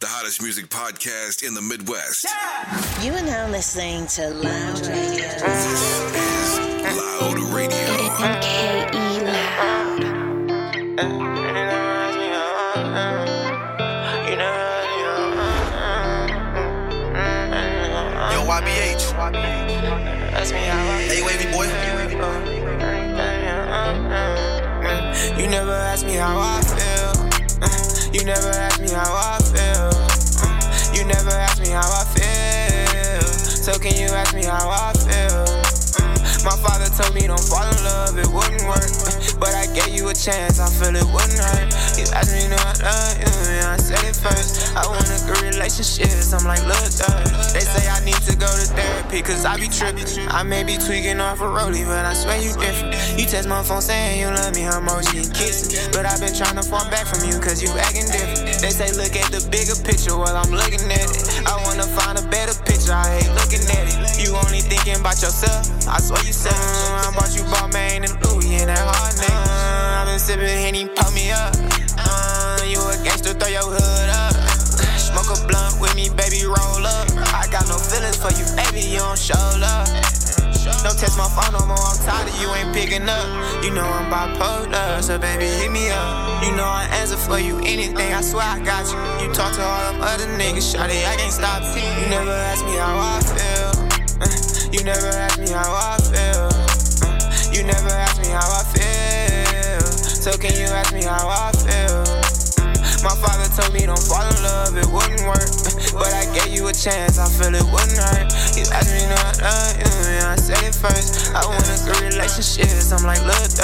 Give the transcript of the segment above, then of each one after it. The hottest music podcast in the Midwest. Yeah. You are now listening to Loud Radio. This is Loud Radio. MKE Loud. Yo, YBH. That's me. Hey, wavy boy. You never asked me how I feel. You never asked me how I feel. You never asked me how I feel. So can you ask me how I feel? My father told me don't fall in love, it wouldn't work. But I gave you a chance, I feel it wouldn't hurt. You asked me do I love you, and I said it first. I want a good relationship, I'm like, look, they say I need to go to therapy, cause I be tripping. I may be tweaking off a rollie, but I swear you different. You text my phone saying you love me, emoji and kissing. But I've been trying to fall back from you, cause you acting different. They say look at the bigger picture, well I'm looking at it. I wanna find a better picture, I hate looking at it. You only thinking about yourself, I swear you said I bought you Balmain and Louis and that hard neck. I've been sipping Henny, pump me up. You a gangster, throw your hood up. Smoke a blunt with me, baby, roll up. I got no feelings for you, baby, you don't show love. Don't text my phone no more, I'm tired of you ain't picking up. You know I'm bipolar, so baby, hit me up. You know I answer for you, anything, I swear I got you. You talk to all them other niggas, shawty, I can't stop you. You never ask me how I feel. You never ask me how I feel. You never ask me how I feel. So can you ask me how I feel? My father told me don't fall in love, it wouldn't work. But I gave you a chance, I feel it wouldn't hurt. You asked me do I love you, and I said it first. I want a good relationship, I'm like, look,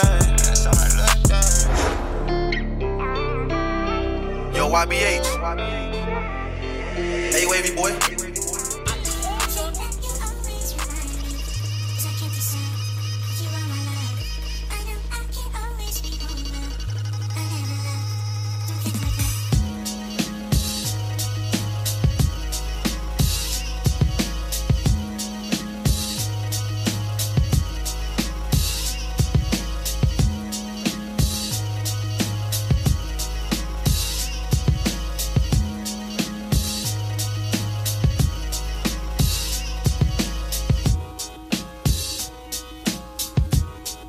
yo, YBH. Hey, wavy boy.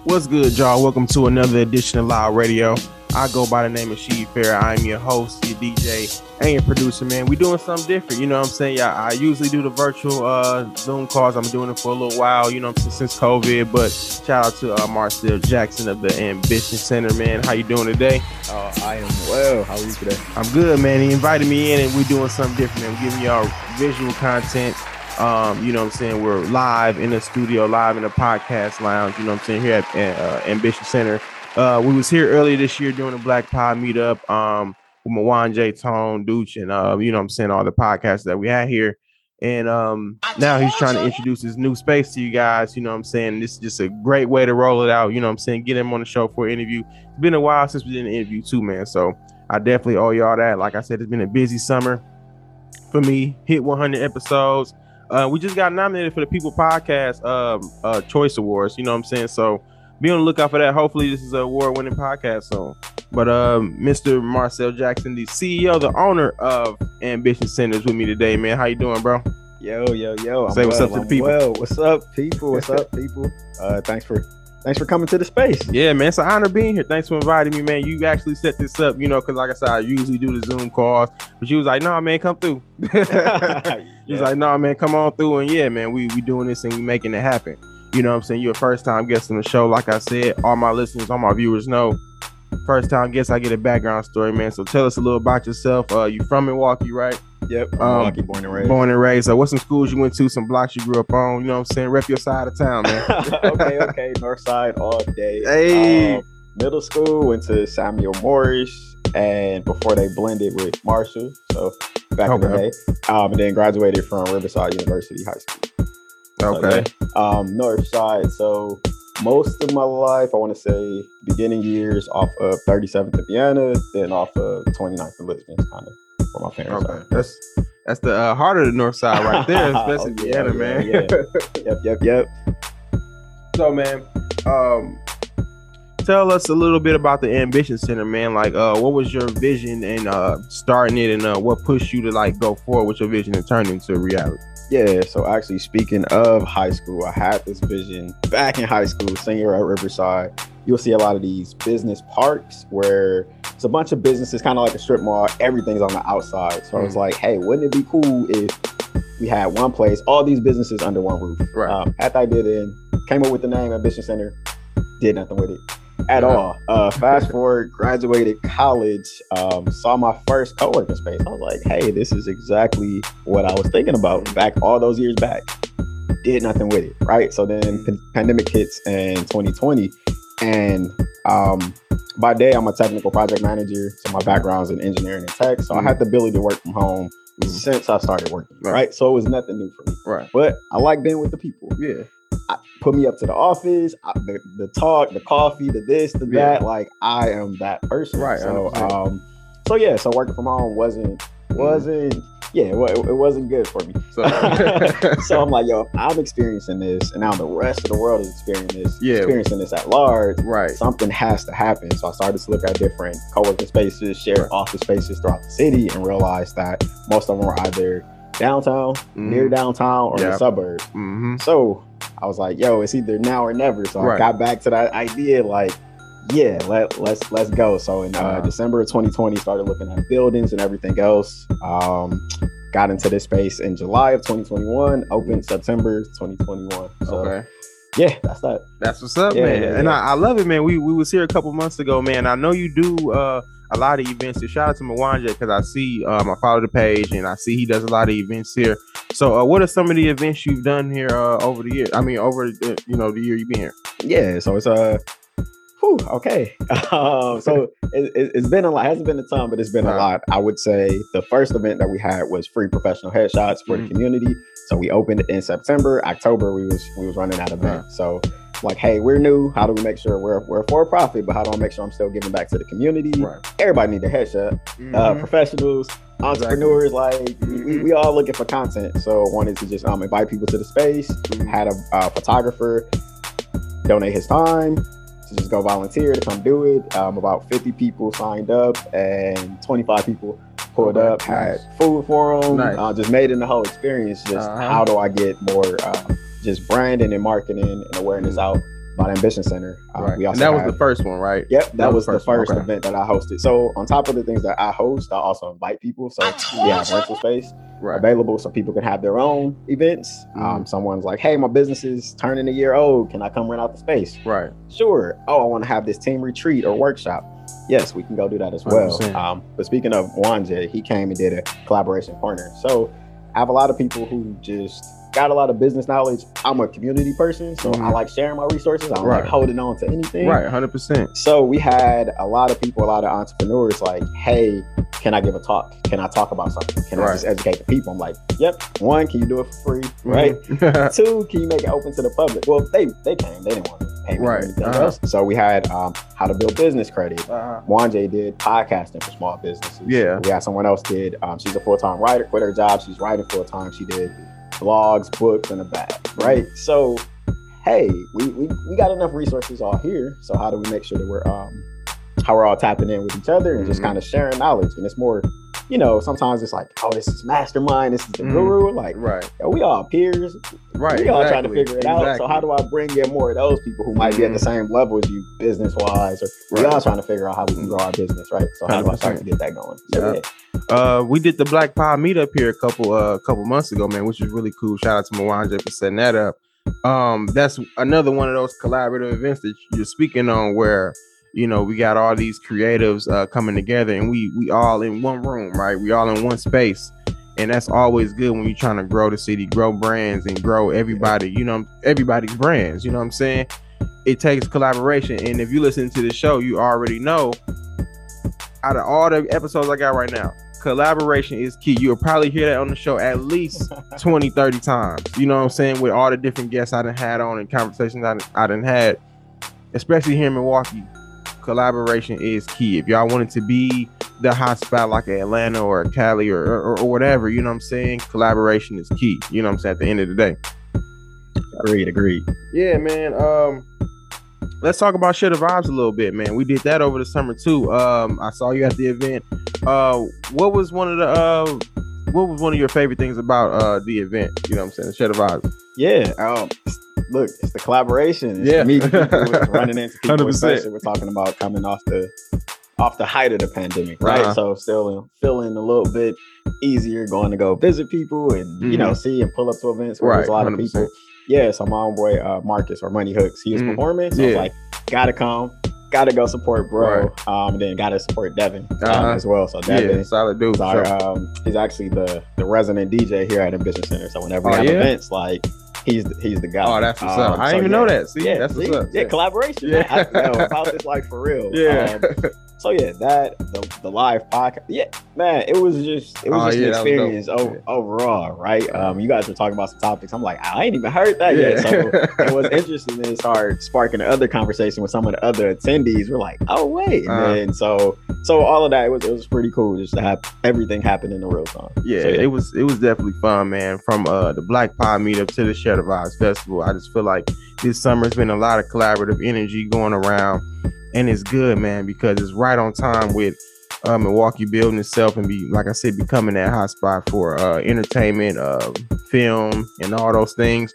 What's good, y'all? Welcome to another edition of Loud Radio. I go by the name of Sheed Farrah. I'm your host, your DJ, and your producer, man. We doing something different, you know what I'm saying? Yeah, I usually do the virtual Zoom calls. I'm doing it for a little while, you know, since COVID. But shout out to Marcell Jackson of the Ambition Center, man. How you doing today? I am well. How are you today? I'm good, man. He invited me in, and we're doing something different, man. We're giving y'all visual content. You know what I'm saying? We're live in the studio, live in the podcast lounge, you know what I'm saying, here at Ambition Center. We was here earlier this year doing a Black Pod meetup with Mwanja Tone Dutch, and, you know what I'm saying, all the podcasts that we had here. And now he's trying to introduce his new space to you guys, you know what I'm saying? This is just a great way to roll it out, you know what I'm saying? Get him on the show for an interview. It's been a while since we did an interview too, man, so I definitely owe y'all that. Like I said, it's been a busy summer for me. Hit 100 episodes. We just got nominated for the People Podcast Choice Awards, you know what I'm saying? So be on the lookout for that. Hopefully this is an award-winning podcast soon. But Mr. Marcell Jackson, the CEO, the owner of Ambition Center, is with me today, man. How you doing, bro? Yo. Say what's up to the people. Well, what's up, people? Thanks for coming to the space. Yeah, man. It's an honor being here. Thanks for inviting me, man. You actually set this up, you know, because like I said, I usually do the Zoom calls. But you was like, nah, man, come through. You was like, nah, man, come on through. And yeah, man, we doing this and we making it happen. You know what I'm saying? You're a first-time guest on the show. Like I said, all my listeners, all my viewers know, first-time guest, I get a background story, man. So tell us a little about yourself. You from Milwaukee, right? Yep, Milwaukee, born and raised. So what's some schools you went to, some blocks you grew up on, you know what I'm saying? Rep your side of town, man. Okay, north side all day. Hey. Middle school, went to Samuel Morris, and before they blended with Marshall, so back in the day. And then graduated from Riverside University High School. Okay. So, yeah. North side, so most of my life, I want to say beginning years off of 37th and Vienna, then off of 29th and Lisbon, kind of. My parents. Okay. That's the heart of the north side right there, especially Vienna, man. Yeah. Yep. So, man, tell us a little bit about the Ambition Center, man. Like, what was your vision and starting it, and what pushed you to like go forward with your vision and turn it into reality? Yeah, so actually, speaking of high school, I had this vision back in high school, senior at Riverside. You'll see a lot of these business parks where it's a bunch of businesses, kind of like a strip mall. Everything's on the outside. So I was like, hey, wouldn't it be cool if we had one place, all these businesses under one roof? Right. Had the idea then, came up with the name Ambition Center, did nothing with it at all. Fast forward, graduated college, saw my first co-working space. I was like, hey, this is exactly what I was thinking about back all those years back. Did nothing with it, right? So then pandemic hits in 2020. And by day, I'm a technical project manager. So my background's in engineering and tech. So I had the ability to work from home since I started working, right? So it was nothing new for me. Right. But I like being with the people. Yeah. Put me up to the office, the talk, the coffee, the this, the that. Like, I am that person. Right. So, so working from home it wasn't good for me. So I'm like, yo, if I'm experiencing this, and now the rest of the world is experiencing this at large, right? Something has to happen. So I started to look at different co-working spaces, shared office spaces throughout the city, and realized that most of them were either downtown, near downtown, or in the suburbs. So I was like, yo, it's either now or never. So I got back to that idea, like, yeah, let's go. So in December of 2020, started looking at buildings and everything else. Got into this space in July of 2021, opened September 2021. So yeah, that's that. That's what's up, man. Yeah, and I love it, man. We was here a couple months ago, man. I know you do a lot of events. So shout out to Mwanja, because I see I follow the page and I see he does a lot of events here. So what are some of the events you've done here over the year? I mean, over the year you've been here. Yeah, so it's okay. So it's been a lot. It hasn't been a ton, but it's been a lot. I would say the first event that we had was free professional headshots for the community. So we opened in September. October, we was running out of event. So like, hey, we're new. How do we make sure we're for profit, but how do I make sure I'm still giving back to the community? Right. Everybody need a headshot. Professionals, entrepreneurs, we all looking for content. So wanted to just invite people to the space. Had a photographer donate his time to just go volunteer to come do it. About 50 people signed up and 25 people pulled up, had food for them. Nice. Just made it the whole experience. Just how do I get more just branding and marketing and awareness out about Ambition Center? We also was the first one, right? Yep, that was the first event that I hosted. So on top of the things that I host, I also invite people. So we have rental space available so people can have their own events. Someone's like, hey, my business is turning a year old. Can I come rent out the space? Right. Sure. Oh, I want to have this team retreat or workshop. Yes, we can go do that as well. But speaking of Mwanja, he came and did a collaboration corner. So I have a lot of people who just got a lot of business knowledge. I'm a community person, so I like sharing my resources. I don't like holding on to anything. Right, 100%. So we had a lot of people, a lot of entrepreneurs like, hey, can I give a talk? Can I talk about something? Can I just educate the people? I'm like, yep. One, can you do it for free? Right. Two, can you make it open to the public? Well, they came. They didn't want to pay me anything else. So we had how to build business credit. Mwanja did podcasting for small businesses. Yeah. We had someone else did. She's a full-time writer, quit her job. She's writing full-time. She did blogs, books, and a bag, right? So, hey, we got enough resources all here. So how do we make sure that we're all tapping in with each other and just kind of sharing knowledge? And it's more, sometimes it's like, oh, this is mastermind, this is the guru. Like, yo, we all peers. Right. We all trying to figure it out. So how do I bring in more of those people who might be at the same level as you business-wise? Or we all trying to figure out how we can grow our business, right? So how do I start to get that going? So, we did the Black Pod meetup here a couple months ago, man, which is really cool. Shout out to Mwanja for setting that up. That's another one of those collaborative events that you're speaking on where, we got all these creatives coming together and we all in one room, right? We all in one space. And that's always good when you're trying to grow the city, grow brands and grow everybody, everybody's brands. You know what I'm saying? It takes collaboration. And if you listen to the show, you already know out of all the episodes I got right now, collaboration is key. You'll probably hear that on the show at least 20, 30 times. You know what I'm saying? With all the different guests I done had on and conversations I done had, especially here in Milwaukee. Collaboration is key. If y'all wanted to be the hot spot like Atlanta or Cali or whatever, you know what I'm saying? Collaboration is key. You know what I'm saying? At the end of the day. Agreed. Yeah, man. let's talk about Share the Vibes a little bit, man. We did that over the summer too. I saw you at the event. What was one of your favorite things about the event? You know what I'm saying? Share the Vibes. Yeah. Look, it's the collaboration. It's meeting people, it's running into people. 100%. Especially we're talking about coming off the height of the pandemic, right? Uh-huh. So still feeling a little bit easier going to go visit people and you know, see and pull up to events where there's a lot 100%. Of people. Yeah, so my own boy Marcus or Money Hooks, he was performing. So I was like, gotta come, gotta go support bro. Right. And then gotta support Devin as well. So Devin, solid dude. He's actually the resident DJ here at Ambition Center. So whenever we have events, like he's the guy. Oh, that's what's up. I didn't even know that. See, that's what's up. Yeah, collaboration. Yeah, about this like for real. Yeah. So yeah, that the live podcast. Yeah, man, it was just an experience overall, right? You guys were talking about some topics. I'm like, I ain't even heard that yet. So it was interesting. Then it started sparking another conversation with some of the other attendees. We're like, oh wait, and so all of that it was pretty cool just to have everything happen in the real time. Yeah, so, yeah. It was definitely fun, man. From the Black Pod meetup to the Share the Vibes Festival, I just feel like this summer has been a lot of collaborative energy going around. And it's good, man, because it's right on time with Milwaukee building itself and becoming that hot spot for entertainment, film, and all those things.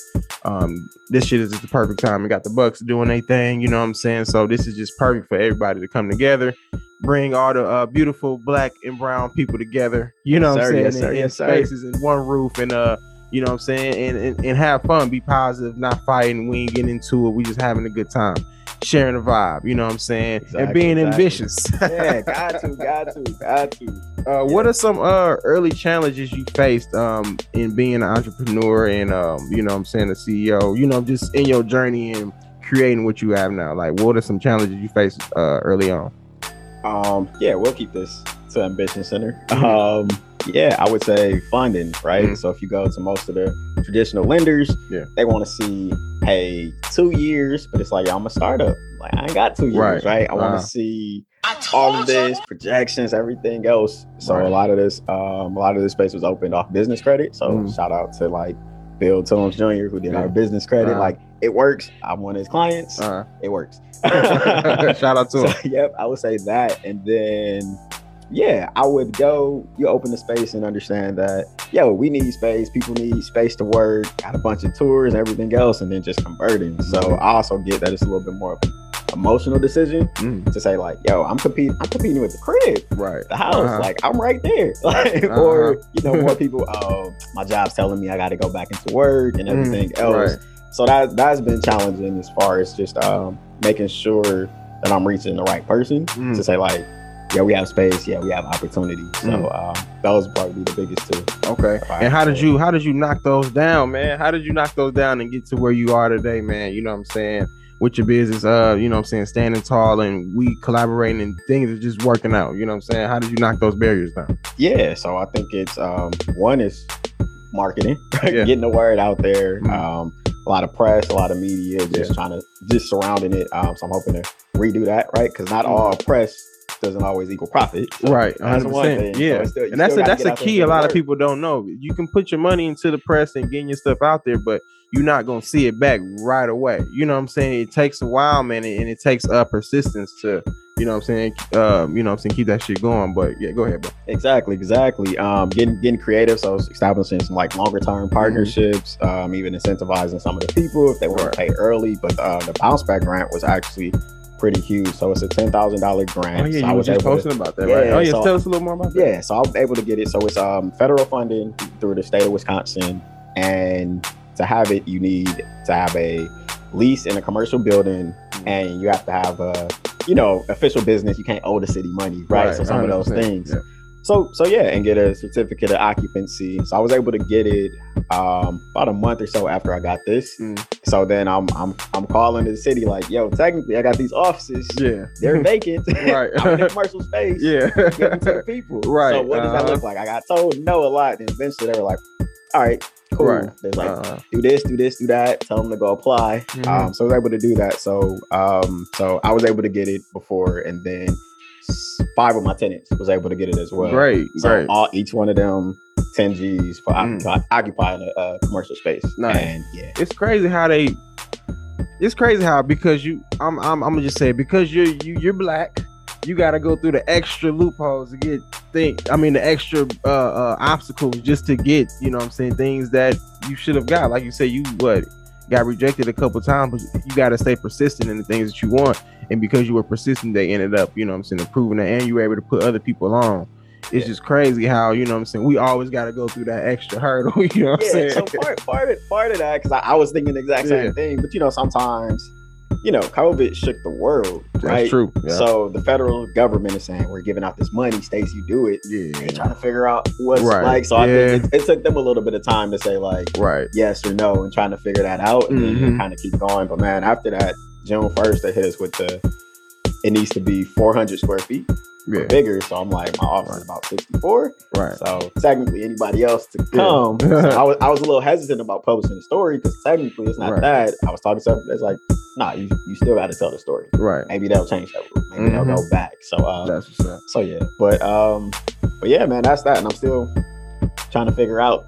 This shit is just the perfect time. We got the Bucks doing their thing, you know what I'm saying? So this is just perfect for everybody to come together, bring all the beautiful black and brown people together, you know what I'm saying? Spaces in one roof and you know what I'm saying? And have fun, be positive, not fighting. We ain't getting into it. We just having a good time. Sharing the vibe, you know what I'm saying? Exactly, and being ambitious. Yeah, got to. What are some early challenges you faced in being an entrepreneur and, you know what I'm saying, a CEO, you know, just in your journey and creating what you have now? Like, what are some challenges you faced early on? Yeah, we'll keep this to Ambition Center. Yeah, I would say funding, right? Mm-hmm. So if you go to most of the traditional lenders, they want to see, hey, 2 years, but it's like, I'm a startup. Like, I ain't got 2 years, right? I want to see all of this, projections, everything else. So a lot of this space was opened off business credit. So shout out to like Bill Tom's Jr. who did our business credit. Like, it works. I'm one of his clients. It works. Shout out to him. So, yep, I would say that. And then... yeah, I would go, you open the space and understand that, we need space, people need space to work, got a bunch of tours and everything else, and then just converting. So I also get that it's a little bit more of an emotional decision to say like, I'm competing with the crib, right? The house, like I'm right there. Like, or, you know, more people, my job's telling me I got to go back into work and everything else. Right. So that's been challenging as far as just making sure that I'm reaching the right person to say like, yeah, we have space. Yeah, we have opportunity. So those probably the biggest two. Okay. And how did you knock those down, man? How did you knock those down and get to where you are today, man? You know what I'm saying? With your business, you know what I'm saying? Standing tall and we collaborating and things are just working out. You know what I'm saying? How did you knock those barriers down? Yeah. So I think it's one is marketing, getting the word out there. A lot of press, a lot of media, just trying to surrounding it. So I'm hoping to redo that, right? Because not all press doesn't always equal profit, so right? 100%, yeah. So still, and that's a key. A lot of people don't know. You can put your money into the press and getting your stuff out there, but you're not gonna see it back right away. You know what I'm saying? It takes a while, man, and it takes persistence to, you know what I'm saying, keep that shit going. But yeah, go ahead, bro. Exactly. Getting creative, so establishing some like longer term partnerships, even incentivizing some of the people if they want to pay early. But the bounce back grant was actually pretty huge. So it's a $10,000 grant. Oh, yeah, so I was just posting about that, right? Oh yeah, so tell us a little more about that. Yeah, so I was able to get it. So it's federal funding through the state of Wisconsin, and to have it, you need to have a lease in a commercial building, and you have to have a, you know, official business. You can't owe the city money, right? So some of those things. Yeah. So yeah, and get a certificate of occupancy. So I was able to get it about a month or so after I got this. So then I'm calling the city like, technically I got these offices. Yeah, they're vacant. Right, I'm in a commercial space. Yeah, give them to the people. Right. So what does that look like? I got told no a lot, and eventually they were like, all right, cool. Right. They're like, do this, do that. Tell them to go apply. So I was able to do that. So I was able to get it before, and then 5 of my tenants was able to get it as well. Great. Each one of them 10 G's for occupying a commercial space. Nice. And yeah, it's crazy how they It's crazy how, because you, I'm gonna just say, because you're black, you gotta go through the extra loopholes to get things. I mean, the extra obstacles just to get, you know what I'm saying, things that you should have got. Like you say, you got rejected a couple times, but you gotta stay persistent in the things that you want. And because you were persistent, they ended up, you know what I'm saying, improving it, and you were able to put other people on. It's just crazy how, you know what I'm saying, we always got to go through that extra hurdle, you know what I'm saying? So part of that, because I was thinking the exact same thing, but you know, sometimes, you know, COVID shook the world, right? That's true. Yeah. So the federal government is saying, we're giving out this money, states, you do it. Yeah. They're trying to figure out what's like. So I think it took them a little bit of time to say like, yes or no, and trying to figure that out, and then kind of keep going. But man, after that, June 1st, they hit us with it needs to be 400 square feet. Yeah. Bigger, so I'm like, my office is about 64. Right. So technically, anybody else to come. Yeah. So I was a little hesitant about publishing the story because technically it's not that. I was talking to somebody that's like, nah, you still got to tell the story. Right. Maybe they'll change that rule. Maybe they'll go back. So that's what's up. So yeah, but yeah, man, that's that, and I'm still trying to figure out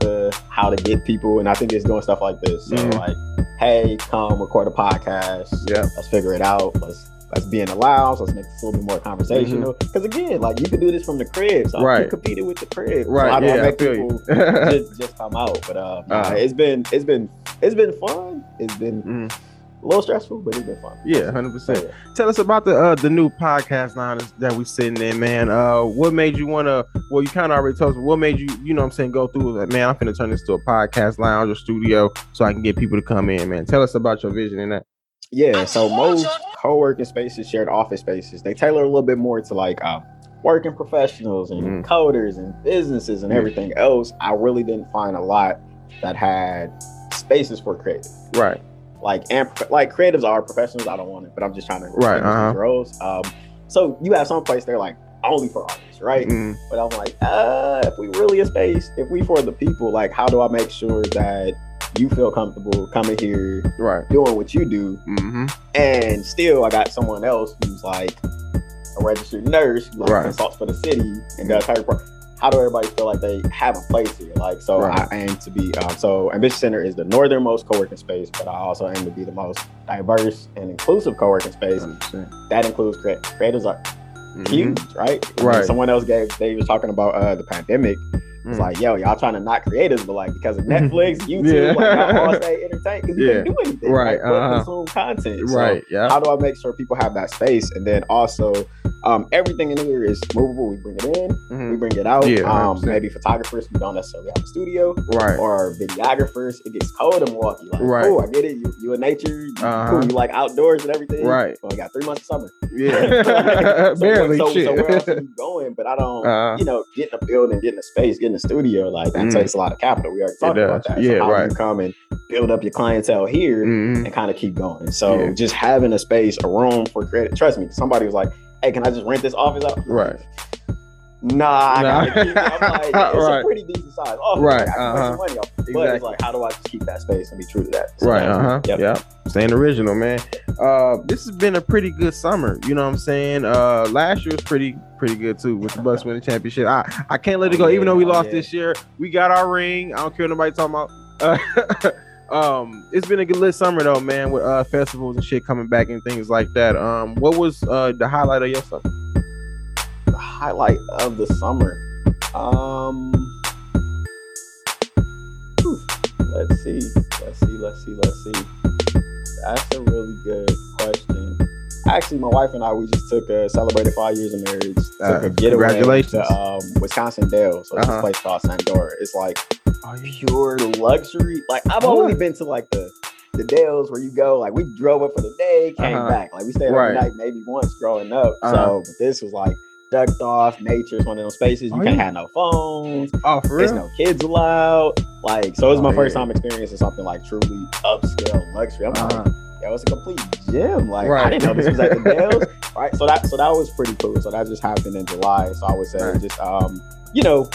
how to get people, and I think it's doing stuff like this. So like, hey, come record a podcast. Yeah. Let's figure it out. Let's be in the lounge. Let's make this a little bit more conversational. Because again, like you can do this from the crib. So you competed with the crib. Right. So I feel you. just come out. But it's been fun. It's been a little stressful, but it's been fun. Yeah, 100%. So, yeah. Tell us about the new podcast line that we sitting in, man. What made you wanna? Well, you kind of already told us. What made you? You know what I'm saying? Go through like, man, I'm finna turn this to a podcast lounge or studio so I can get people to come in, man. Tell us about your vision in that. Yeah, so most co-working spaces, shared office spaces, they tailor a little bit more to like working professionals and coders and businesses and everything else. I really didn't find a lot that had spaces for creatives. Right. Like creatives are professionals. I don't want it, but I'm just trying to those roles. So you have some place they're like only for artists, right? But I'm like, if we really a space, if we for the people, like how do I make sure that you feel comfortable coming here, doing what you do, and still I got someone else who's like a registered nurse, who like consults for the city, and does her part. How do everybody feel like they have a place here? Like, so I aim to be. So Ambition Center is the northernmost co-working space, but I also aim to be the most diverse and inclusive co-working space. 100%. That includes creators are huge, right? Right. Someone else they was talking about the pandemic. It's like, yo, y'all trying to not creators, but like because of Netflix, YouTube, like y'all all stay entertained because you can't do anything, right? Like, consume content, right? So how do I make sure people have that space? And then also, everything in here is movable. We bring it in, we bring it out. Yeah, maybe photographers who don't necessarily have a studio, right? Or videographers. It gets cold in Milwaukee, like, oh, I get it. You in nature, cool. You like outdoors and everything, right? Well, we got 3 months of summer, so, barely. So where else are you going? But I don't, you know, getting a building, getting a space, getting the studio, like that takes a lot of capital. We already talked about that. Yeah, so how you come and build up your clientele here and kind of keep going. So just having a space, a room for creative. Trust me, somebody was like, "Hey, can I just rent this office out?" Right. Nah. Gotta keep it. I'm like, it's a pretty decent size office. Right. I can make some money off it. But it's like, how do I just keep that space and be true to that? So staying original, man. This has been a pretty good summer. You know what I'm saying? Last year was pretty good too with the Bucks winning the championship. I can't let it go. Even though we lost this year, we got our ring. I don't care what nobody talking about. It's been a good lit summer though, man, with festivals and shit coming back and things like that. What was the highlight of your summer? The highlight of the summer. Let's see. That's a really good question. Actually, my wife and I, we just celebrated 5 years of marriage. Took a getaway to Wisconsin Dells. So this place called Sandor. It's like pure luxury. Like I've only been to like the Dells where you go, like we drove up for the day, came back. Like we stayed overnight maybe once growing up. So but this was like ducked off. Nature's one of those spaces you can't have no phones. Oh, for real? There's no kids allowed. Like, so it was my first time experiencing something like truly upscale luxury. I'm like, yo, it's a complete gym. Like, I didn't know this was at the Dells. Right. So that was pretty cool. So that just happened in July. So I would say just you know,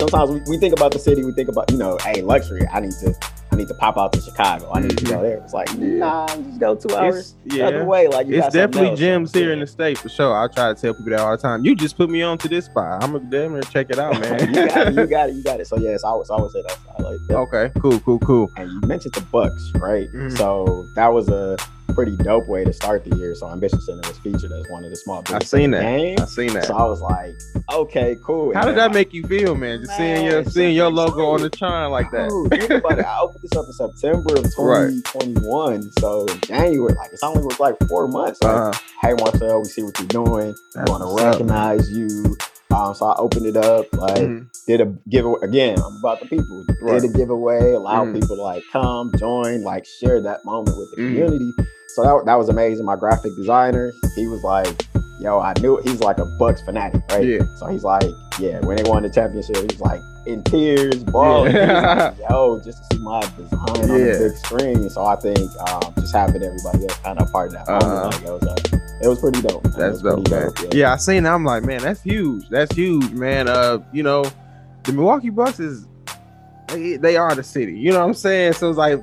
sometimes we think about the city, we think about, you know, hey, luxury, I need to pop out to Chicago. I need to go there. It's like, nah, just go 2 hours the other way. Like, it's definitely gyms here in the state for sure. I try to tell people that all the time. You just put me on to this spot. I'm gonna damn near check it out, man. You got it. So yes, I always say that. I like that. Okay, cool. And you mentioned the Bucks, right? So that was a pretty dope way to start the year. So Ambition Center was featured as one of the small businesses. I've seen that. So I was like, okay, cool. And how did that make you feel, man? Just seeing your logo on the charm like that. Dude, but I opened this up in September of 2021. Right. So in January, like, it's only was like 4 months. Like, hey, Marcell, we see what you're doing. We want to recognize you. So I opened it up, like did a giveaway. Again, I'm about the people. Did a giveaway, allowed people to like come, join, like share that moment with the community. So that was amazing. My graphic designer, he was like, yo, I knew it. He's like a Bucks fanatic, right? Yeah. So he's like, yeah, when they won the championship, he's like in tears, bawling. Yeah. Like, yo, just to see my design on the big screen. So I think just having everybody else kind of part of that moment, like, it was pretty dope. That's dope, man. Yeah, I seen it. I'm like, man, that's huge. That's huge, man. You know, the Milwaukee Bucks is, they are the city. You know what I'm saying? So it's like,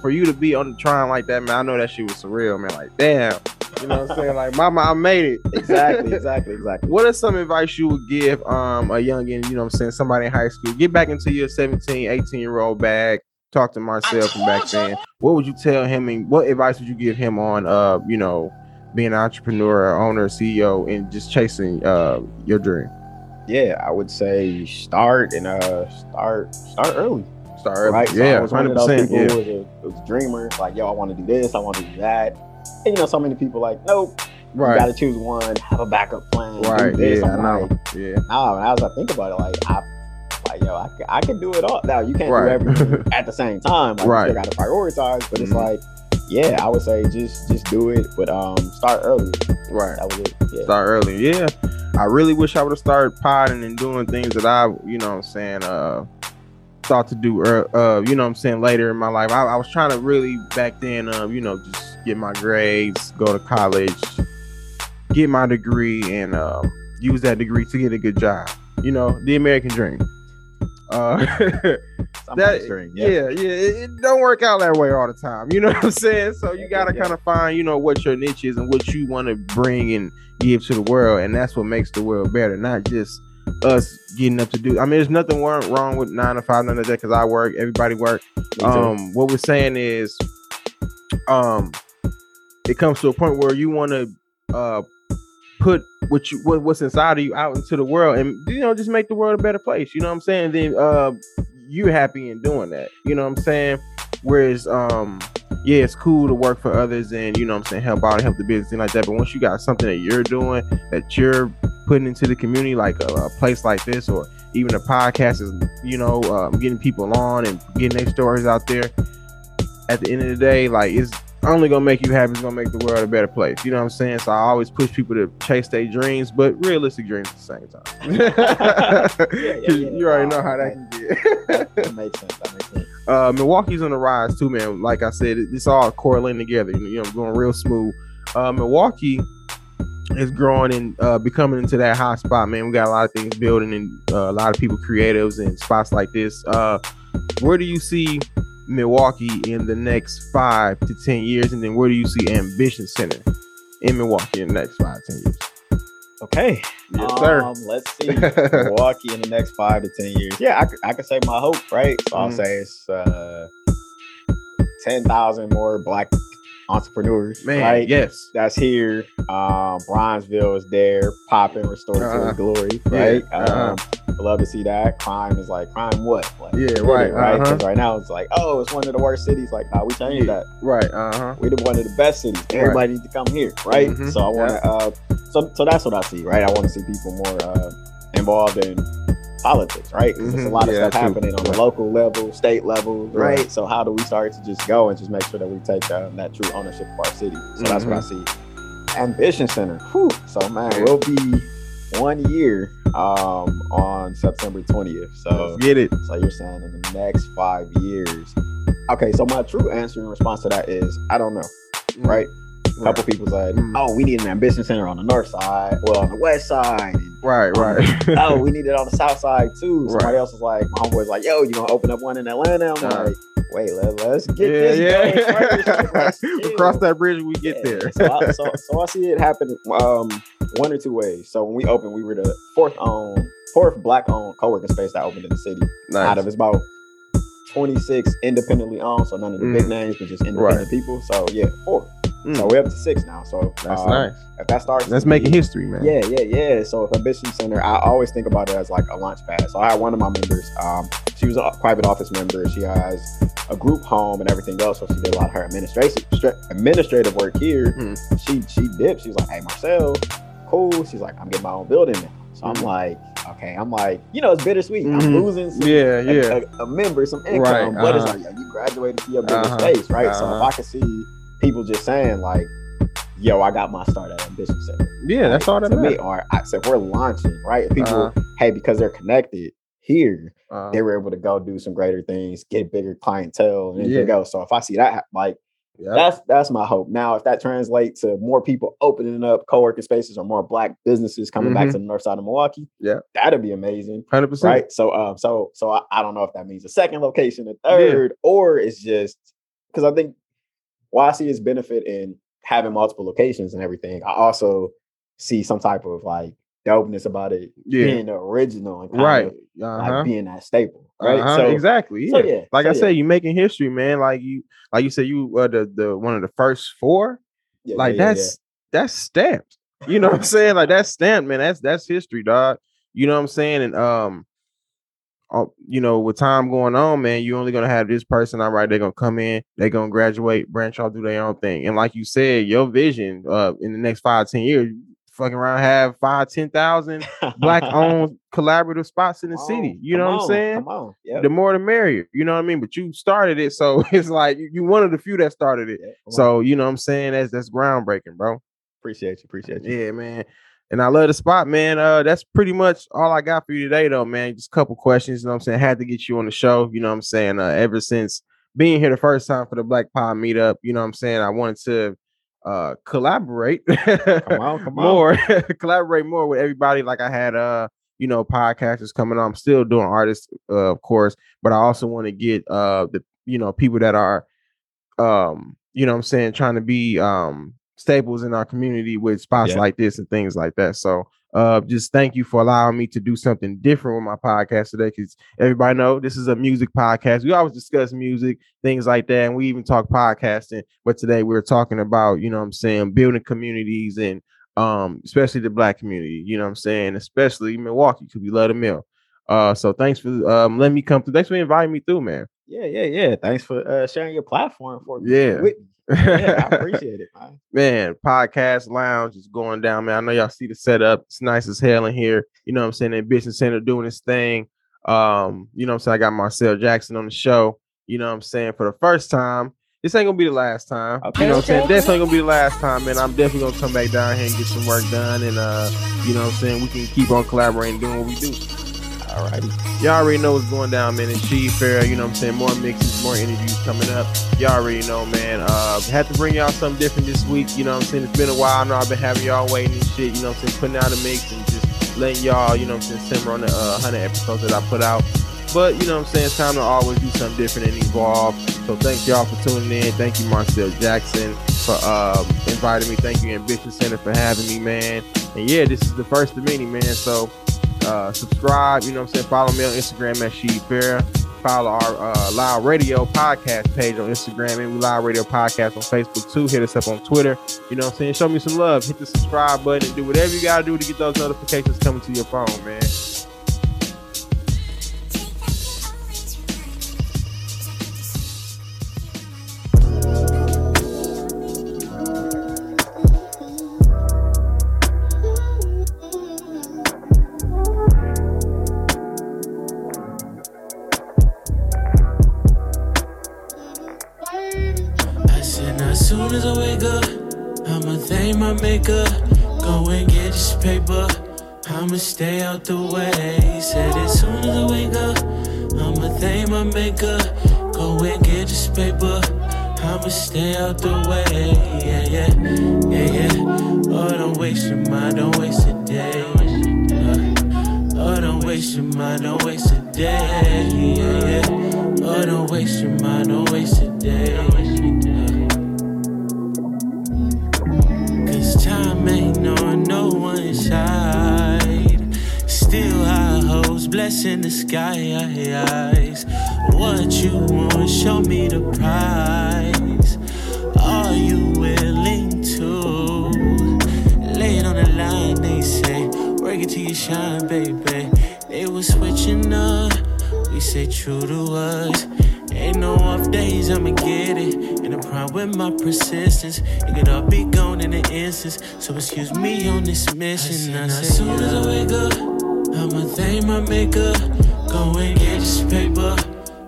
for you to be on the trial like that, man, I know that shit was surreal, man. Like, damn. You know what I'm saying? Like, mama, I made it. Exactly. What is some advice you would give a youngin', you know what I'm saying, somebody in high school? Get back into your 17, 18-year-old bag. Talk to Marcell from back then. What would you tell him, and what advice would you give him on, you know, being an entrepreneur, owner, CEO, and just chasing your dream? Yeah, I would say start early. Start early. Right? So yeah, 100%. Yeah. It was dreamers, like, yo, I want to do this, I want to do that. And, you know, so many people like, nope. Right. You got to choose one, have a backup plan. Right. Do this. Yeah, I know. Like, yeah. Nah, and as I think about it, like, I can do it all. Now, you can't do everything at the same time. Like, you still got to prioritize, but it's like, yeah, I would say just do it, but start early. Right. That was it. Yeah. Start early. Yeah. I really wish I would have started podding and doing things that I, you know what I'm saying, thought to do, you know what I'm saying, later in my life. I was trying to really back then, you know, just get my grades, go to college, get my degree, and use that degree to get a good job. You know, the American dream. It don't work out that way all the time. You know what I'm saying? So you gotta kind of find, you know, what your niche is and what you want to bring and give to the world, and that's what makes the world better, not just us getting up to do. I mean, there's nothing wrong with 9 to 5, none of that, because I work, everybody work. What we're saying is, it comes to a point where you want to put what's inside of you out into the world, and, you know, just make the world a better place. You know what I'm saying? Then you're happy in doing that. You know what I'm saying? Whereas it's cool to work for others and, you know what I'm saying, help out and help the business and like that. But once you got something that you're doing, that you're putting into the community, like a place like this, or even a podcast is, you know, getting people on and getting their stories out there, at the end of the day, like, it's only gonna make you happy. It's gonna make the world a better place. You know what I'm saying? So I always push people to chase their dreams, but realistic dreams at the same time. You already know how that can get. That makes sense. Milwaukee's on the rise too, man. Like I said, it's all correlating together. You know, going real smooth. Milwaukee is growing and becoming into that hot spot, man. We got a lot of things building and a lot of people, creatives, and spots like this. Where do you see Milwaukee in the next 5 to 10 years, and then where do you see Ambition Center in Milwaukee in the next 5 to 10 years? Okay, yes, sir. Let's see Milwaukee in the next 5 to 10 years. Yeah, I could say my hope, right? So I'll say it's 10,000 more Black entrepreneurs, man. Right? Yes, that's here. Bronzeville is there, popping, restored to its glory, right? Yeah. I love to see that. Crime is like, crime what? Like, yeah, right. Right? Because right now it's like, oh, it's one of the worst cities. Like, nah, we changed that. Right. We're one of the best cities. Everybody needs to come here, right? Mm-hmm. So I want to. So that's what I see, right? I want to see people more involved in politics, right? Because there's a lot of stuff happening on the local level, state level, right? So how do we start to just go and just make sure that we take that true ownership of our city? So that's what I see. Ambition Center. Whew. So man, we'll be 1 year on September 20th. So let's get it. So you're saying in the next 5 years. Okay, so my true answer in response to that is, I don't know, right? A couple people said, oh, we need an Ambition Center on the north side, well, on the west side. Right. Oh, we need it on the south side too. Somebody else was like, my homeboy's like, yo, you gonna open up one in Atlanta? I'm like, wait, let's get this going first. Like, cross that bridge when we get there. So I see it happen one or two ways. So when we opened, we were the fourth Black-owned co-working space that opened in the city. Nice. Out of it's about 26 independently owned, so none of the big names, but just independent people. So yeah, 4. So we're up to 6 now. So that's nice. If that starts, that's making history, man. Yeah. So if Ambition Center, I always think about it as like a launch pad. So I had one of my members. She was a private office member. She has a group home and everything else. So she did a lot of her administrative work here. Mm-hmm. She dipped. She's like, "Hey, Marcell, cool." She's like, "I'm getting my own building now." So I'm like, okay. I'm like, you know, it's bittersweet. Mm-hmm. I'm losing a member, some income, right. But it's like, yo, you graduated to your biggest place, right? So if I could see people just saying like, yo, I got my start at Ambition Center. Yeah, like, that's all that matters. Or I said, we're launching, right? If people, hey, because they're connected here, they were able to go do some greater things, get bigger clientele, and everything else. So if I see that, like, that's my hope. Now, if that translates to more people opening up co-working spaces or more Black businesses coming back to the north side of Milwaukee, that'd be amazing. 100%. Right? So, I don't know if that means a second location, a third, or it's just because I think while I see its benefit in having multiple locations and everything, I also see some type of like dopeness about it being the original and kind of like being that staple. Right. So exactly. Yeah. So, yeah. Like so, I said, you're making history, man. Like you said, you were the one of the first 4. That's stamped. You know what I'm saying? Like that's stamped, man. That's history, dog. You know what I'm saying? And you know, with time going on, man, you're only gonna have this person. All right, they're gonna come in, they're gonna graduate, branch out, do their own thing. And like you said, your vision in the next 5-10 years. Fucking around, have 5,000-10,000 Black-owned collaborative spots in the city. You know what I'm saying? Come on. Yep. The more the merrier. You know what I mean? But you started it, so it's like you one of the few that started it. Yeah, so you know what I'm saying? That's groundbreaking, bro. Appreciate you. Yeah, man. And I love the spot, man. That's pretty much all I got for you today, though, man. Just a couple questions. You know what I'm saying? Had to get you on the show. You know what I'm saying? Ever since being here the first time for the Black Pod meetup, you know what I'm saying? I wanted to collaborate come on. More collaborate more with everybody. Like I had you know, podcasters coming on. I'm still doing artists of course, but I also want to get the, you know, people that are you know what I'm saying, trying to be staples in our community with spots like this and things like that. So just thank you for allowing me to do something different with my podcast today, because everybody know this is a music podcast. We always discuss music, things like that, and we even talk podcasting. But today we're talking about, you know what I'm saying, building communities and especially the Black community, you know what I'm saying, especially Milwaukee, because we love the mill. So thanks for letting me come through. Thanks for inviting me through, man. Yeah. Thanks for sharing your platform for me. Yeah, I appreciate it, man. Podcast Lounge is going down, man. I know y'all see the setup. It's nice as hell in here. You know what I'm saying? Ambition Center doing this thing. You know what I'm saying? I got Marcell Jackson on the show. You know what I'm saying? For the first time. This ain't going to be the last time. Okay. You know what I'm saying? This ain't going to be the last time, man. I'm definitely going to come back down here and get some work done. And, you know what I'm saying? We can keep on collaborating, doing what we do. All right. Y'all already know what's going down, man. It's Sheed Farrah. You know what I'm saying? More mixes, more interviews coming up. Y'all already know, man. Had to bring y'all something different this week. You know what I'm saying? It's been a while. I know I've been having y'all waiting and shit. You know what I'm saying? Putting out a mix and just letting y'all, you know what I'm saying, simmer on the 100 episodes that I put out. But, you know what I'm saying? It's time to always do something different and evolve. So thank y'all for tuning in. Thank you, Marcell Jackson, for inviting me. Thank you, Ambition Center, for having me, man. And, yeah, this is the first of many, man. So, subscribe, you know what I'm saying, follow me on Instagram at Sheed Farrah, follow our Loud Radio podcast page on Instagram, and we Loud Radio podcast on Facebook too. Hit us up on Twitter, you know what I'm saying, show me some love, hit the subscribe button and do whatever you gotta do to get those notifications coming to your phone, man. Go and get this paper, I'ma stay out the way. Said as soon as I wake up, I'ma thank my maker. Go and get this paper, I'ma stay out the way. Yeah. Oh, don't waste your mind, don't waste a day. Oh, don't waste your mind, don't waste a day. Yeah. Oh, don't waste your mind, don't waste a day. Time ain't on no one's side. Still high hopes, blessing the sky eyes. What you want, show me the prize. Are you willing? we shine, baby. They was switching up, we stay true to us. Ain't no off days, I'ma get it. And I'm proud with my persistence. It could all be gone in an instance. So excuse me on this mission. I said, as soon as I wake up, I'ma thank my maker. Go and get this paper,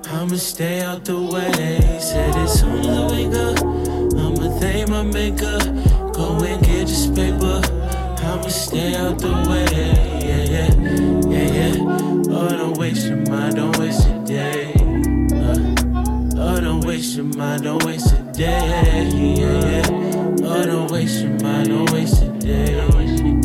I'ma stay out the way. Said as soon as I wake up, I'ma thank my maker. Go and get this paper, I'ma stay out the way. Yeah, yeah, yeah, yeah. Oh, don't waste your mind, don't waste your day. Oh, don't waste your mind, don't waste a day. Yeah, yeah. Oh, don't waste your mind, don't waste a day. Don't waste your day.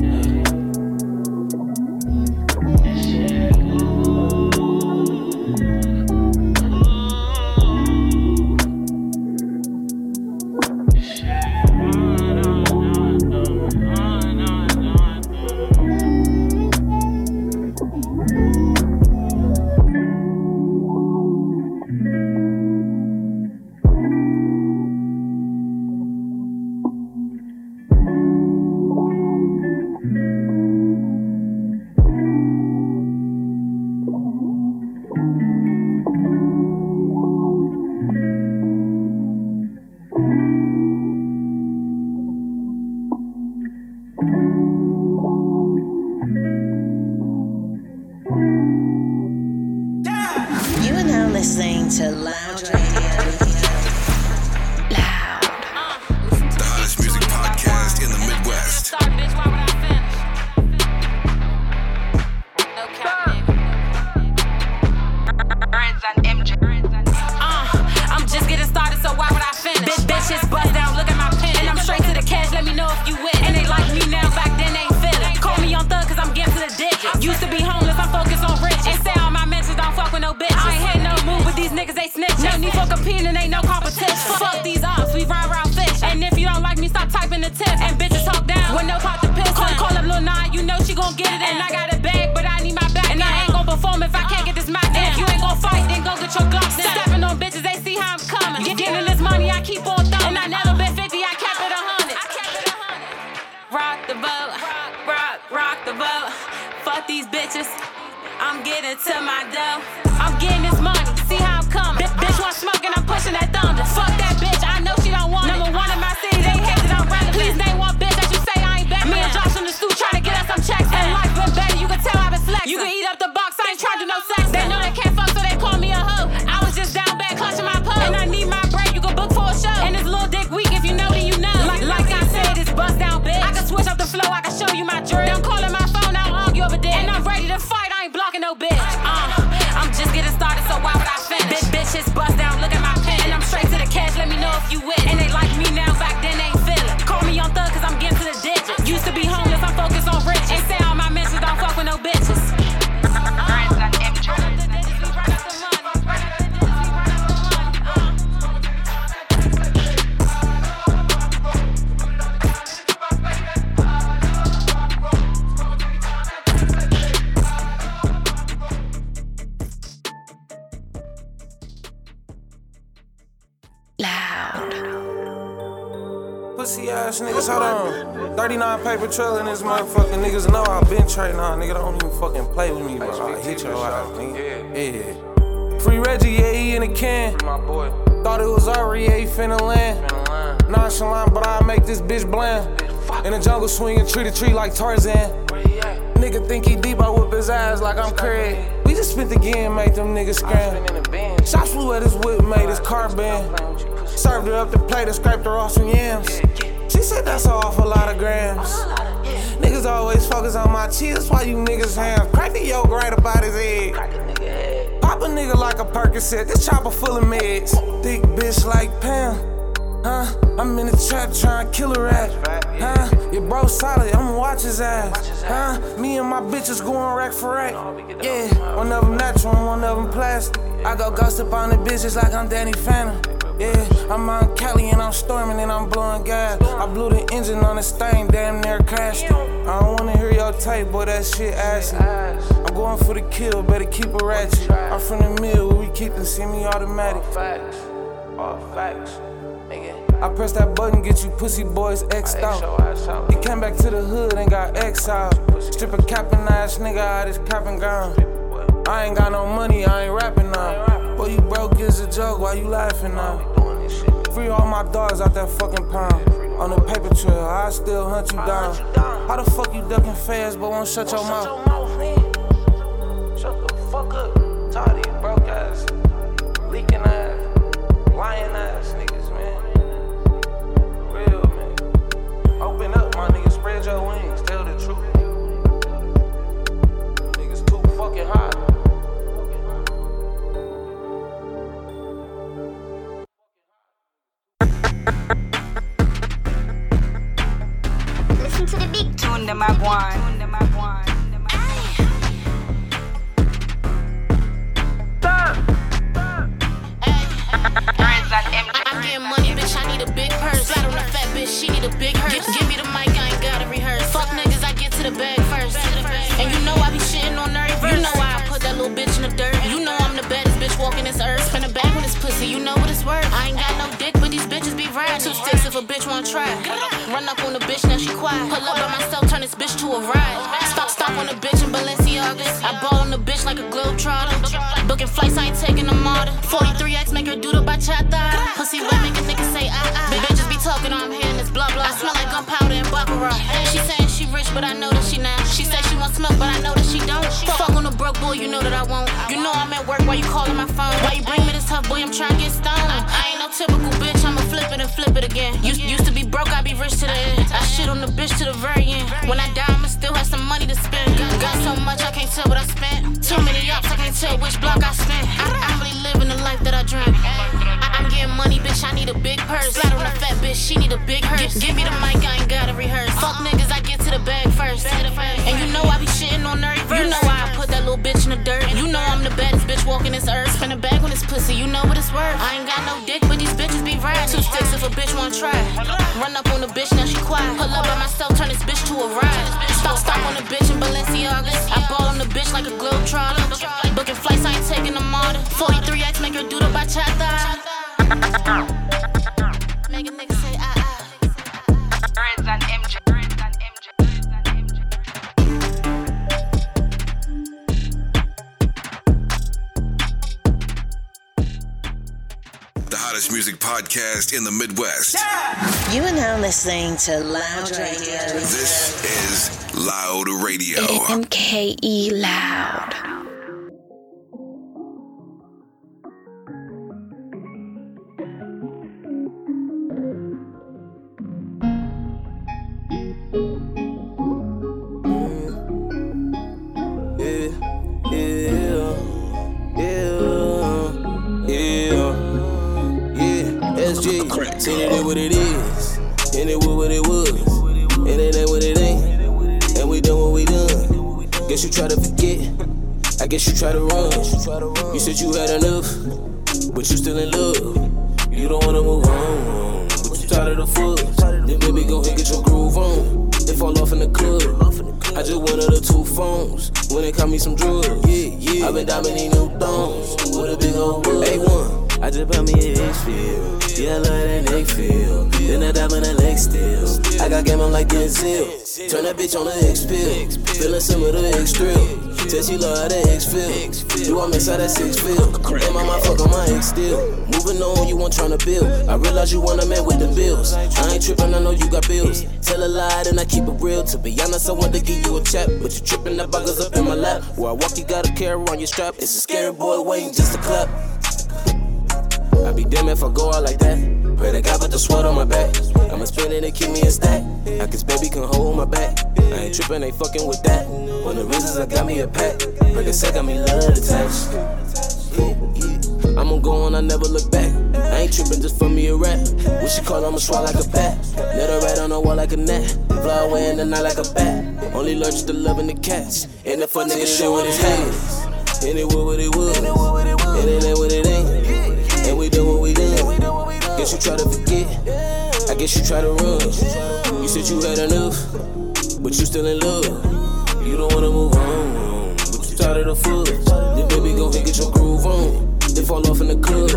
Trailing this motherfucking niggas know I been trading on, nigga. Don't even fucking play with me, bro. I hit your ass, nigga. Yeah. Free Reggie, yeah, he in the can. My boy. Thought it was already, yeah, he finna land. Nonchalant, but I make this bitch bland. In the jungle swinging tree to tree like Tarzan. Nigga think he deep, I whip his ass like I'm Craig. We just spent again, make them niggas scram. Shots flew at his whip, made his car bend. Served her up the plate and scraped her off some yams. She said that's an awful lot of grams. Niggas always focus on my cheeks, why you niggas ham? Crack the yolk right about his head. Pop a nigga like a Percocet, this chopper full of meds. Thick bitch like Pam, huh? I'm in the trap trying to kill a rat, huh? Your bro solid, I'ma watch his ass, huh? Me and my bitches going rack for rack, yeah. One of them natural, one of them plastic. I go gossip on the bitches like I'm Danny Phantom. Yeah, I'm on Cali and I'm storming and I'm blowing gas. I blew the engine on this thing, damn near crashed it. I don't wanna hear your tape, boy, that shit assy. I'm going for the kill, better keep a ratchet. I'm from the mill where we keep the semi-automatic. All facts, nigga. I press that button, get you pussy boys X'd out. He came back to the hood and got exiled. Strip a cap and ass nigga out his cap and gown. I ain't got no money, I ain't rapping now. Boy, you broke is a joke, why you laughing now? Free all my dogs out that fucking pound. On the paper trail, I still hunt you down. How the fuck you ducking fast but won't shut your mouth? Shut the fuck up. Tardy, broke ass, leaking ass, lying ass niggas, man. Real, man. Open up, my nigga, spread your wings, tell the truth. Niggas too fucking hot. Listen to the big tune to my wine. She need a big hearse. Give me the mic, I ain't gotta rehearse. Fuck niggas, I get to the bag first. And you know I be shitting on nerve. You know why I put that little bitch in the dirt. You know I'm the baddest bitch walking this earth. Spin a bag with this pussy, you know what it's worth. I ain't got no dick, but these bitches be riding. 2 sticks if a bitch wanna try. Run up on the bitch, now she quiet. Pull up by myself, turn this bitch to a ride. Stop on the bitch in Balenciaga. I ball on the bitch like a globetrotter. Booking flights, I ain't taking them all. 43X make her do the bachata. Pussy wet, make a nigga say ah. Big bitches be talking, I'm hearing this blah blah. I smell like gunpowder and baccarat. She saying she rich, but I know that she not. She say she want smoke, but I know that she don't. Fuck on the broke boy, you know that I won't. You know I'm at work, why you calling my phone? Why you bring me this tough boy? I'm trying to get stoned. I ain't no typical bitch, I'ma flip it and flip it again. Used to be broke, I be rich to the end. I shit on the bitch to the very end. When I die, I'ma still have some money to spend. Got so much, I can't tell what I spent. Too many ops, I can't tell which block I spent. I really living the life that I dream. I'm getting money, bitch, I need a big purse. Slide on a fat bitch, she need a big hearse. Give me the mic, I ain't gotta rehearse. Fuck niggas, I get to the bag first. And you know I be shitting on nerve. You know why I put that little bitch in the dirt. You know I'm the baddest bitch walking this earth. Spin a bag on this pussy, you know what it's worth. I ain't got no dick, but these bitches be riding. 2 sticks if a bitch wanna try. Run up on the bitch, now she quiet. Pull up by myself, turn this bitch to a ride. Stop on the bitch in Balenciaga. I ball on the bitch like a globetrotter. Booking flights, I ain't taking them all. 43X make her do the bachata. Make a nigga say ah ah. Friends on MJ. The hottest music podcast in the Midwest. Yeah. You are now listening to Loud Radio. This is Loud Radio. MKE Loud. Said it ain't what it is, and it was what it was, and it ain't what it ain't, and we done what we done. Guess you try to forget, I guess you try to run. You said you had enough, but you still in love. You don't wanna move on, but you tired of the fuss. Then baby go ahead, get your groove on. They fall off in the club, I just wanted the 2 phones. When they caught me some drugs, yeah. I been diamond these new thongs with a big old wood. A1, I just bought me a H-Field. Yeah, I love that neck feel. Then I dive in the leg still. I got game on like Denzel. Turn that bitch on the X-Pill. Feeling similar to X-Drill. Tell she love how that X-Feel. Do I mix out that 6-Fill? Damn, I might fuck on my X still. Moving on, you weren't trying to build. I realize you want a man with the bills. I ain't tripping, I know you got bills. Tell a lie, then I keep it real. To be honest, I want to give you a chap, but you tripping, that buggers up in my lap. Where I walk, you got a carrot on your strap. It's a scary boy waiting just to clap. I be damn if I go out like that. Pray to God, put the sweat on my back. I'ma spend it and keep me in stack. I guess baby can hold my back. I ain't trippin', ain't fucking with that. One of the reasons I got me a pack. Break a sack, got me love attached. I'ma go on, I never look back. I ain't trippin', just for me a rat. What she call, I'ma swallow like a bat. Let her rat on the wall like a gnat. Fly away in the night like a bat. Only learns to love in the cats. And if a nigga show with his hands. And it was what it was. And it ain't what it ain't. And we done what we done. Guess you try to forget, I guess you try to run. You said you had enough, but you still in love. You don't wanna move on, but you tired of the fuss. Then baby go ahead, get your groove on. just fall off in the club.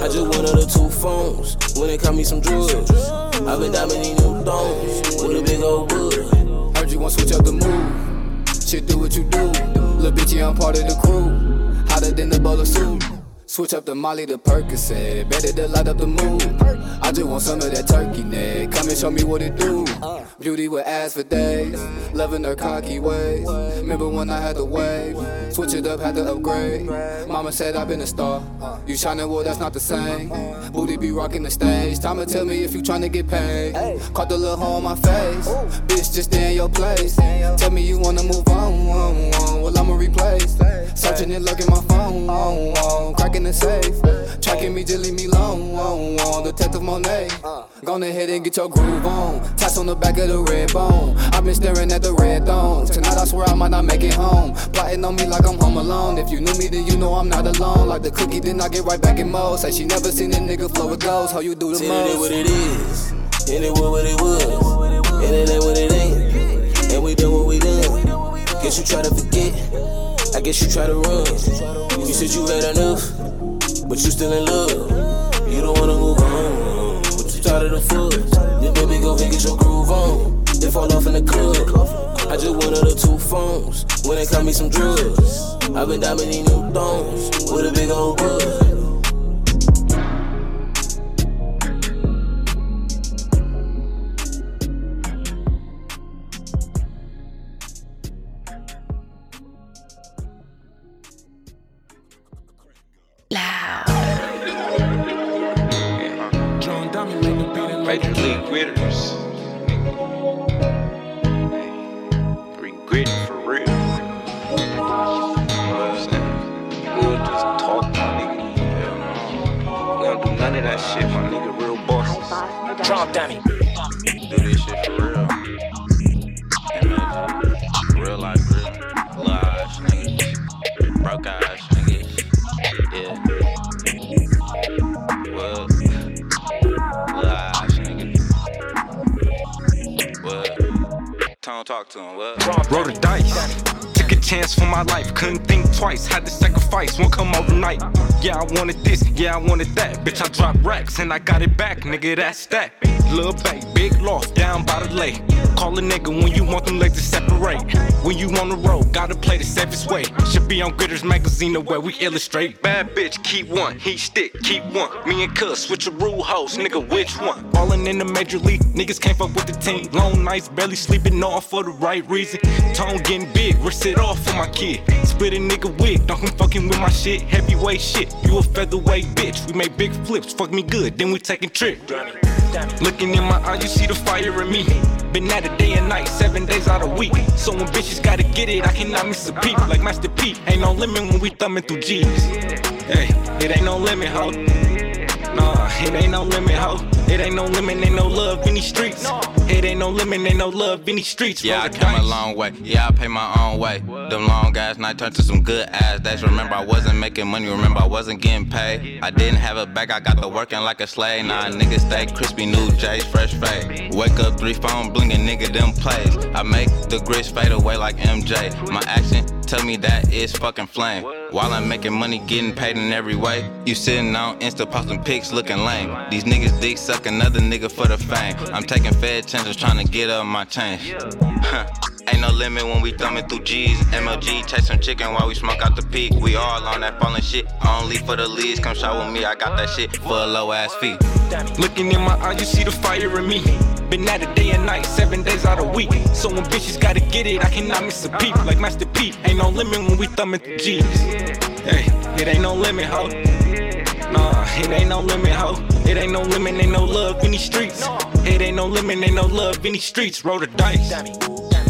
I just went on the two phones when they caught me some drugs. I've been diving in new thongs with a big old bug. Heard you want to switch up the mood. Shit, do what you do. Little bitch, yeah, I'm part of the crew. Hotter than the bowl of soup. Switch up the Molly to Percocet, better to light up the mood. I just want some of that turkey neck, come and show me what it do. Beauty with ass for days, loving her cocky ways. Remember when I had to wave, switch it up, had to upgrade. Mama said I've been a star, you shining, well that's not the same. Booty be rocking the stage, time to tell me if you tryna get paid. Caught the little hoe on my face, bitch just stay in your place. Tell me you wanna move on, well I'ma replace. Searching and looking my phone, cracking the safe, tracking me, just leave me alone. Detective Monet, gonna ahead and get your groove on. Tats on the back of the red bone. I've been staring at the red thongs. Tonight I swear I might not make it home. Plotting on me like I'm home alone. If you knew me, then you know I'm not alone. Like the cookie, then I get right back in mode. Say she never seen a nigga flow with goals. How you do the most? It is what it is, and it was what it was, and it ain't what it ain't. And we done what we done. Guess you try to forget, I guess you try to run. You said you had enough, but you still in love. You don't wanna move on, but you tired of the foot. Then baby go and get your groove on. They fall off in the club. I just went on the two phones when they caught me some drugs. I've been diving in new thongs with a big old bug. Yeah, I wanted this, yeah, I wanted that. Bitch, I dropped racks and I got it back, nigga, that's that. Lil' bae, big loft, down by the lake. Call a nigga when you want them legs to separate. When you on the road, gotta play the safest way. Should be on Gritters Magazine where we illustrate. Bad bitch, keep one, he stick, keep one. Me and Cuz, switch a rule hoes, nigga, which one? Ballin' in the major league, niggas can't fuck with the team. Long nights, barely sleeping, all for the right reason. Tone getting big, wrist it off for my kid. Split a nigga wig, don't come fucking with my shit. Heavyweight shit, you a featherweight bitch. We make big flips, fuck me good, then we taking trip. Looking in my eye, you see the fire in me. Been at it day and night, 7 days out of week. So when bitches gotta get it, I cannot miss a peep. Like Master P, ain't no limit when we thumbing through G's. Hey, it ain't no limit, ho. Nah, it ain't no limit, ho. It ain't no limit, ain't no love in these streets. It ain't no limit, ain't no love in these streets. Yeah, I came a long way, yeah, I pay my own way. Them long ass nights turned to some good ass days. Remember I wasn't making money, remember I wasn't getting paid. I didn't have a bag, I got to working like a slave. Nah, niggas stay crispy, new J's, fresh fade. Wake up, 3 phone, blingin', nigga, them plays. I make the grits fade away like MJ. My action tell me that it's fucking flame. While I'm making money, getting paid in every way. You sitting on Insta, posting pics, looking lame. These niggas dick suck another nigga for the fame. I'm taking fed chances, trying to get up my change. Ain't no limit when we thumbing through G's. MLG, chasing chicken while we smoke out the peak. We all on that falling shit, only for the leads. Come shot with me, I got that shit for a low ass fee. Looking in my eye, you see the fire in me. Been at it day and night, 7 days out of week. So when bitches gotta get it, I cannot miss a peep. Like Master P, ain't no limit when we thumbing through G's. Hey, it ain't no limit, ho. Nah, it ain't no limit, ho. It ain't no limit, ain't no love in these streets. It ain't no limit, ain't no love in these streets. Roll the dice.